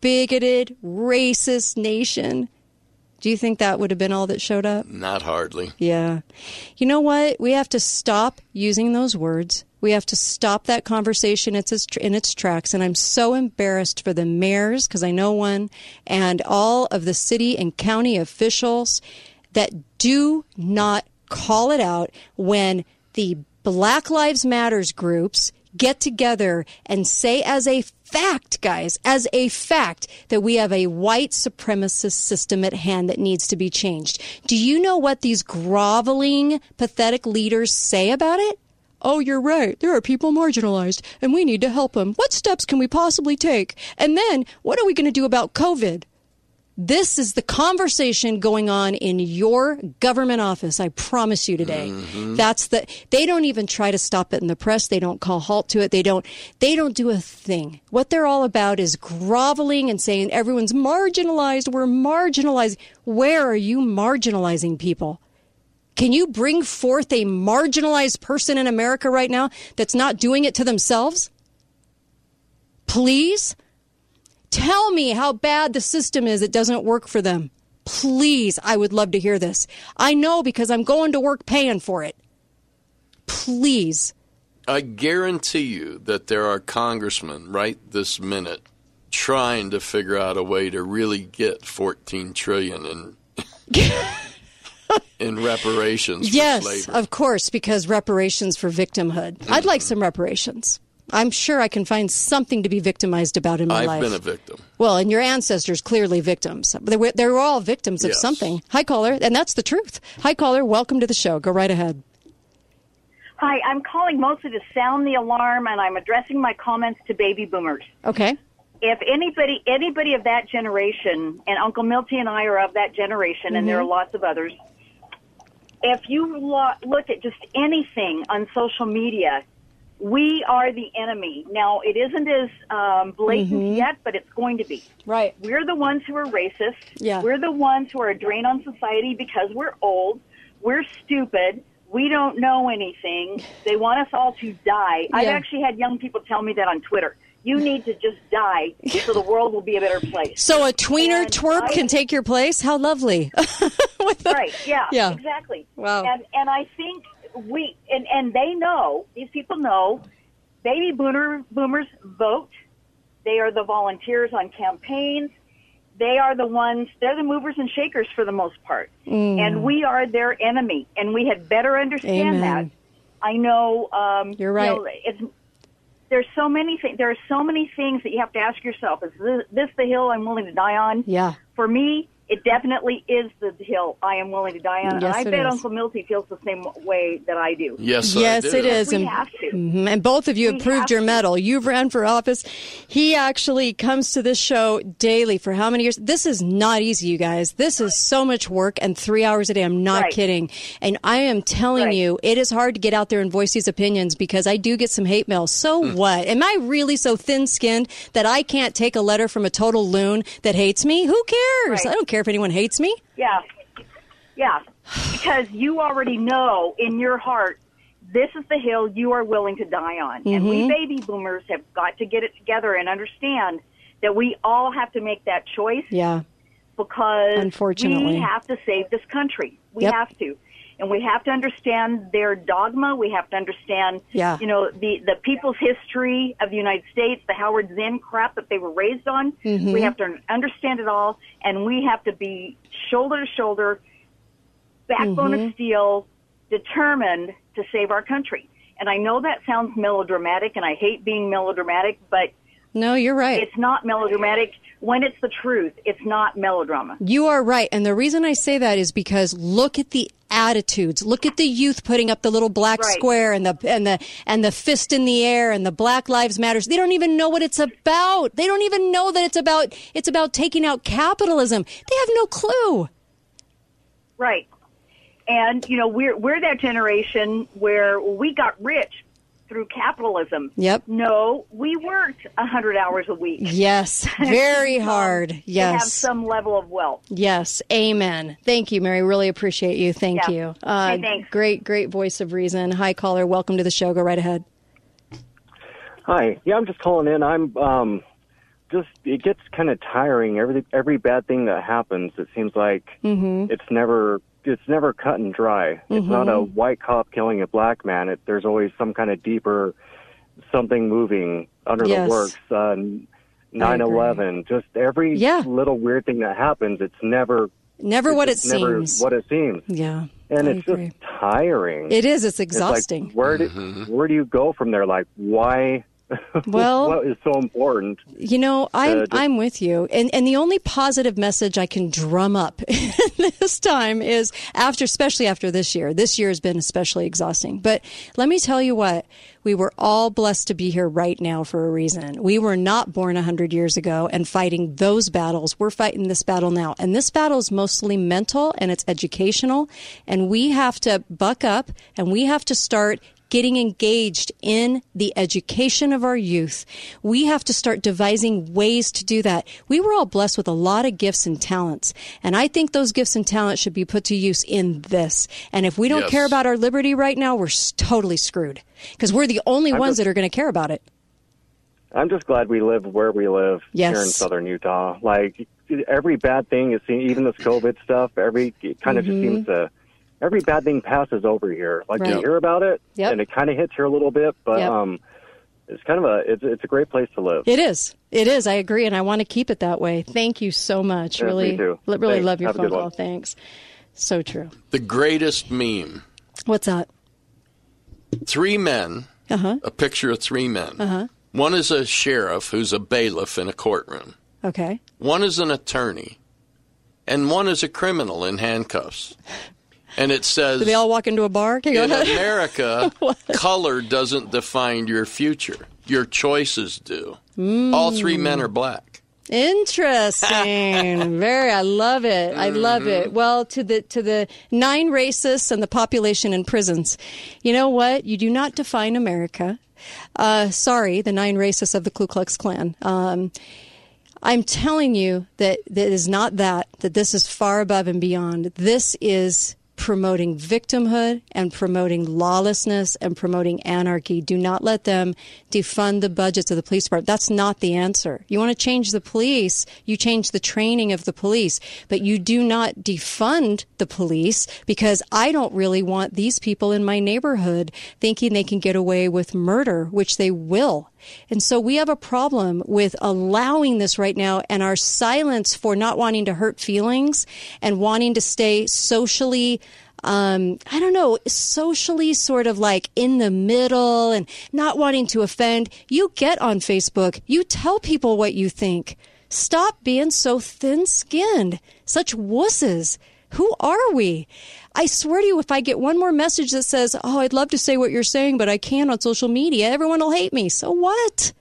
bigoted, racist nation, do you think that would have been all that showed up? Not hardly. Yeah. You know what? We have to stop using those words. We have to stop that conversation in its tracks. And I'm so embarrassed for the mayors, because I know one, and all of the city and county officials that do not call it out when the Black Lives Matters groups get together and say as a fact, guys, as a fact, that we have a white supremacist system at hand that needs to be changed. Do you know what these groveling, pathetic leaders say about it? Oh, you're right. There are people marginalized, and we need to help them. What steps can we possibly take? And then, what are we going to do about COVID? This is the conversation going on in your government office, I promise you today. Mm-hmm. That's the they don't even try to stop it in the press. They don't call halt to it. They don't they don't do a thing. What they're all about is groveling and saying everyone's marginalized, we're marginalized. Where are you marginalizing people? Can you bring forth a marginalized person in America right now that's not doing it to themselves? Please? Tell me how bad the system is. It doesn't work for them. Please, I would love to hear this. I know, because I'm going to work paying for it. Please. I guarantee you that there are congressmen right this minute trying to figure out a way to really get fourteen trillion dollars in... in reparations for yes, slavery. Yes, of course, because reparations for victimhood. Mm-hmm. I'd like some reparations. I'm sure I can find something to be victimized about in my I've life. I've been a victim. Well, and your ancestors, clearly victims. They were, they were all victims yes. of something. Hi, caller, and that's the truth. Hi, caller, welcome to the show. Go right ahead. Hi, I'm calling mostly to sound the alarm, and I'm addressing my comments to baby boomers. Okay. If anybody anybody of that generation, and Uncle Milty and I are of that generation, mm-hmm. and there are lots of others, if you lo- look at just anything on social media, we are the enemy. Now, it isn't as um, blatant mm-hmm. yet, but it's going to be. Right. We're the ones who are racist. Yeah. We're the ones who are a drain on society because we're old. We're stupid. We don't know anything. They want us all to die. Yeah. I've actually had young people tell me that on Twitter. You need to just die so the world will be a better place. So a tweener and twerp I, can take your place? How lovely. Right, yeah, yeah, exactly. Wow. And, and I think we, and, and they know, these people know, Baby boomer, boomers vote. They are the volunteers on campaigns. They are the ones, they're the movers and shakers for the most part. Mm. And we are their enemy. And we had better understand Amen. that. I know. Um, You're right. You know, it's, there's so many things. There are so many things that you have to ask yourself. Is this, this the hill I'm willing to die on? Yeah. For me, it definitely is the hill I am willing to die on. Yes, and I bet is. Uncle Milty feels the same way that I do. Yes, yes, I do. It is. We and, have to. And both of you we have proved your mettle. You've ran for office. He actually comes to this show daily for how many years? This is not easy, you guys. This is so much work and three hours a day. I'm not right. kidding. And I am telling right. you, it is hard to get out there and voice these opinions because I do get some hate mail. So mm. what? Am I really so thin-skinned that I can't take a letter from a total loon that hates me? Who cares? Right. I don't care. If anyone hates me? Yeah. Yeah. Because you already know in your heart, this is the hill you are willing to die on. Mm-hmm. And we baby boomers have got to get it together and understand that we all have to make that choice. Yeah. Because Unfortunately. we have to save this country. We yep. have to. And we have to understand their dogma. We have to understand, yeah. you know, the, the people's history of the United States, the Howard Zinn crap that they were raised on. Mm-hmm. We have to understand it all, and we have to be shoulder to shoulder, backbone mm-hmm. of steel, determined to save our country. And I know that sounds melodramatic, and I hate being melodramatic, but no, you're right. It's not melodramatic. When it's the truth, it's not melodrama. You are right. And the reason I say that is because look at the attitudes. Look at the youth putting up the little black right. square and the and the and the fist in the air and the Black Lives Matters. They don't even know what it's about. They don't even know that it's about it's about taking out capitalism. They have no clue. Right. And you know, we're we're that generation where we got rich through capitalism. Yep. No, we worked one hundred hours a week. Yes, very hard. Yes. To have some level of wealth. Yes, amen. Thank you, Mary. Really appreciate you. Thank yeah. you. Uh, hey, thanks. Great, great voice of reason. Hi, caller. Welcome to the show. Go right ahead. Hi. Yeah, I'm just calling in. I'm um, just, it gets kind of tiring. Every, every bad thing that happens, it seems like mm-hmm. it's never... It's never cut and dry. It's mm-hmm. not a white cop killing a black man. It, there's always some kind of deeper something moving under yes. the works. Uh, nine eleven, just every yeah. little weird thing that happens, it's never... Never it's what it seems. Never what it seems. Yeah. And I it's agree. just tiring. It is. It's exhausting. It's like, where, mm-hmm. do, where do you go from there? Like, why... Well, what is so important? You know, I'm uh, I'm with you, and and the only positive message I can drum up this time is after, especially after this year. This year has been especially exhausting. But let me tell you what, we were all blessed to be here right now for a reason. We were not born a hundred years ago and fighting those battles. We're fighting this battle now, and this battle is mostly mental and it's educational, and we have to buck up and we have to start getting engaged in the education of our youth. We have to start devising ways to do that. We were all blessed with a lot of gifts and talents, and I think those gifts and talents should be put to use in this. And if we don't yes. care about our liberty right now, we're totally screwed because we're the only I'm ones just, that are going to care about it. I'm just glad we live where we live yes. here in southern Utah. Like, every bad thing is seen, even this COVID stuff, every it kind of mm-hmm. just seems to... Every bad thing passes over here. Like, right. you hear about it, yep. and it kind of hits you a little bit, but yep. um, it's kind of a it's, it's a great place to live. It is. It is. I agree, and I want to keep it that way. Thank you so much. Yes, really, me too. really Thanks. love your Have phone call. One. Thanks. So true. The greatest meme. What's that? Three men. Uh-huh. A picture of three men. Uh-huh. One is a sheriff who's a bailiff in a courtroom. Okay. One is an attorney, and one is a criminal in handcuffs. And it says... Do they all walk into a bar? Can you in go ahead? America, color doesn't define your future. Your choices do. Mm. All three men are black. Interesting. Very. I love it. Mm-hmm. I love it. Well, to the to the nine racists and the population in prisons, you know what? You do not define America. Uh, sorry, the nine racists of the Ku Klux Klan. Um I'm telling you that it is not that, that this is far above and beyond. This is... promoting victimhood and promoting lawlessness and promoting anarchy. Do not let them defund the budgets of the police department. That's not the answer. You want to change the police, you change the training of the police, but you do not defund the police, because I don't really want these people in my neighborhood thinking they can get away with murder, which they will. And so we have a problem with allowing this right now, and our silence for not wanting to hurt feelings and wanting to stay socially, um, I don't know, socially sort of like in the middle and not wanting to offend. You get on Facebook, you tell people what you think. Stop being so thin-skinned, such wusses. Who are we? I swear to you, if I get one more message that says, oh, I'd love to say what you're saying, but I can't on social media, everyone will hate me. So what?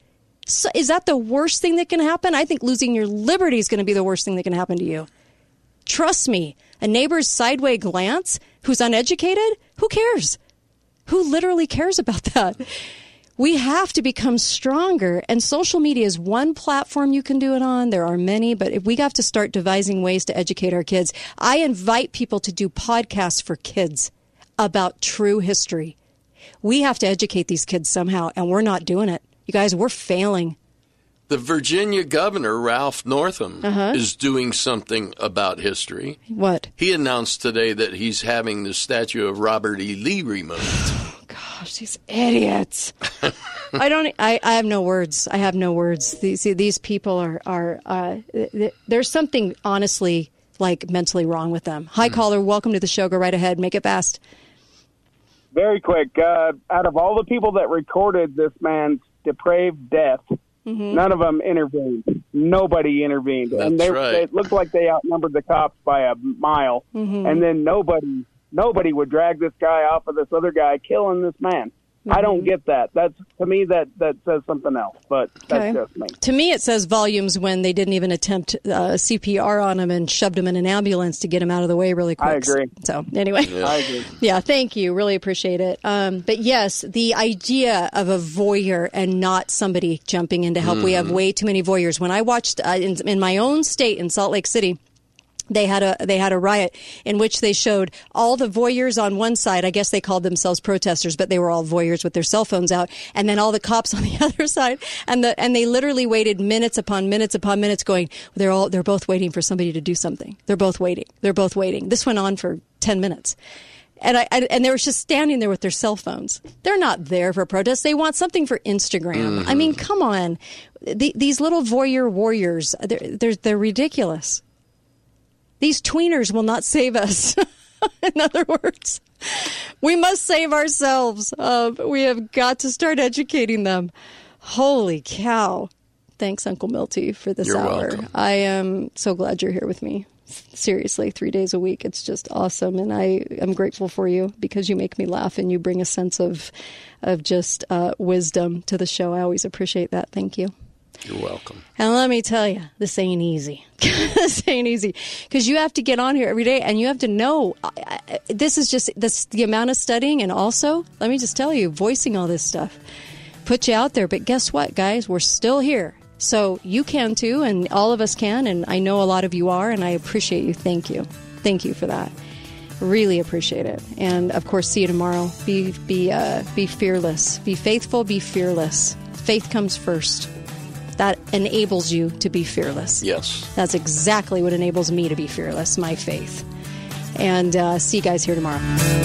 So is that the worst thing that can happen? I think losing your liberty is going to be the worst thing that can happen to you. Trust me, a neighbor's sideways glance who's uneducated, who cares? Who literally cares about that? We have to become stronger, and social media is one platform you can do it on. There are many, but if we have to start devising ways to educate our kids. I invite people to do podcasts for kids about true history. We have to educate these kids somehow, and we're not doing it. You guys, we're failing. The Virginia governor, Ralph Northam, uh-huh. is doing something about history. What? He announced today that he's having the statue of Robert E. Lee removed. Gosh, these idiots. I don't, I, I have no words. I have no words. These, these people are, are, uh, th- there's something honestly like mentally wrong with them. Hi, mm. caller. Welcome to the show. Go right ahead. Make it fast. Very quick. Uh, out of all the people that recorded this man's depraved death, mm-hmm. none of them intervened. Nobody intervened. That's and they, right. It looked like they outnumbered the cops by a mile. Mm-hmm. And then nobody Nobody would drag this guy off of this other guy killing this man. Mm-hmm. I don't get that. That's to me that, that says something else, but that's okay. Just me. To me, it says volumes when they didn't even attempt uh, C P R on him and shoved him in an ambulance to get him out of the way really quick. I agree. So anyway, yeah, I agree. Yeah, thank you. Really appreciate it. Um, but yes, the idea of a voyeur and not somebody jumping in to help. Mm. We have way too many voyeurs. When I watched uh, in, in my own state in Salt Lake City, They had a they had a riot in which they showed all the voyeurs on one side. I guess they called themselves protesters, but they were all voyeurs with their cell phones out. And then all the cops on the other side. And the and they literally waited minutes upon minutes upon minutes going, they're all they're both waiting for somebody to do something. They're both waiting. They're both waiting. This went on for ten minutes. And I, I and they were just standing there with their cell phones. They're not there for protest. They want something for Instagram. Mm-hmm. I mean, come on. The, these little voyeur warriors, they're, they're, they're ridiculous. These tweeners will not save us. In other words, we must save ourselves. Uh, we have got to start educating them. Holy cow. Thanks, Uncle Milty, for this you're hour. Welcome. I am so glad you're here with me. Seriously, three days a week. It's just awesome. And I am grateful for you because you make me laugh and you bring a sense of, of just uh, wisdom to the show. I always appreciate that. Thank you. You're welcome. And let me tell you, this ain't easy. This ain't easy because you have to get on here every day and you have to know. I, I, this is just this, the amount of studying. And also, let me just tell you, voicing all this stuff put you out there. But guess what, guys? We're still here. So you can, too. And all of us can. And I know a lot of you are. And I appreciate you. Thank you. Thank you for that. Really appreciate it. And, of course, see you tomorrow. Be, be, uh, be fearless. Be faithful. Be fearless. Faith comes first. That enables you to be fearless. Yes. That's exactly what enables me to be fearless, my faith. And uh, see you guys here tomorrow.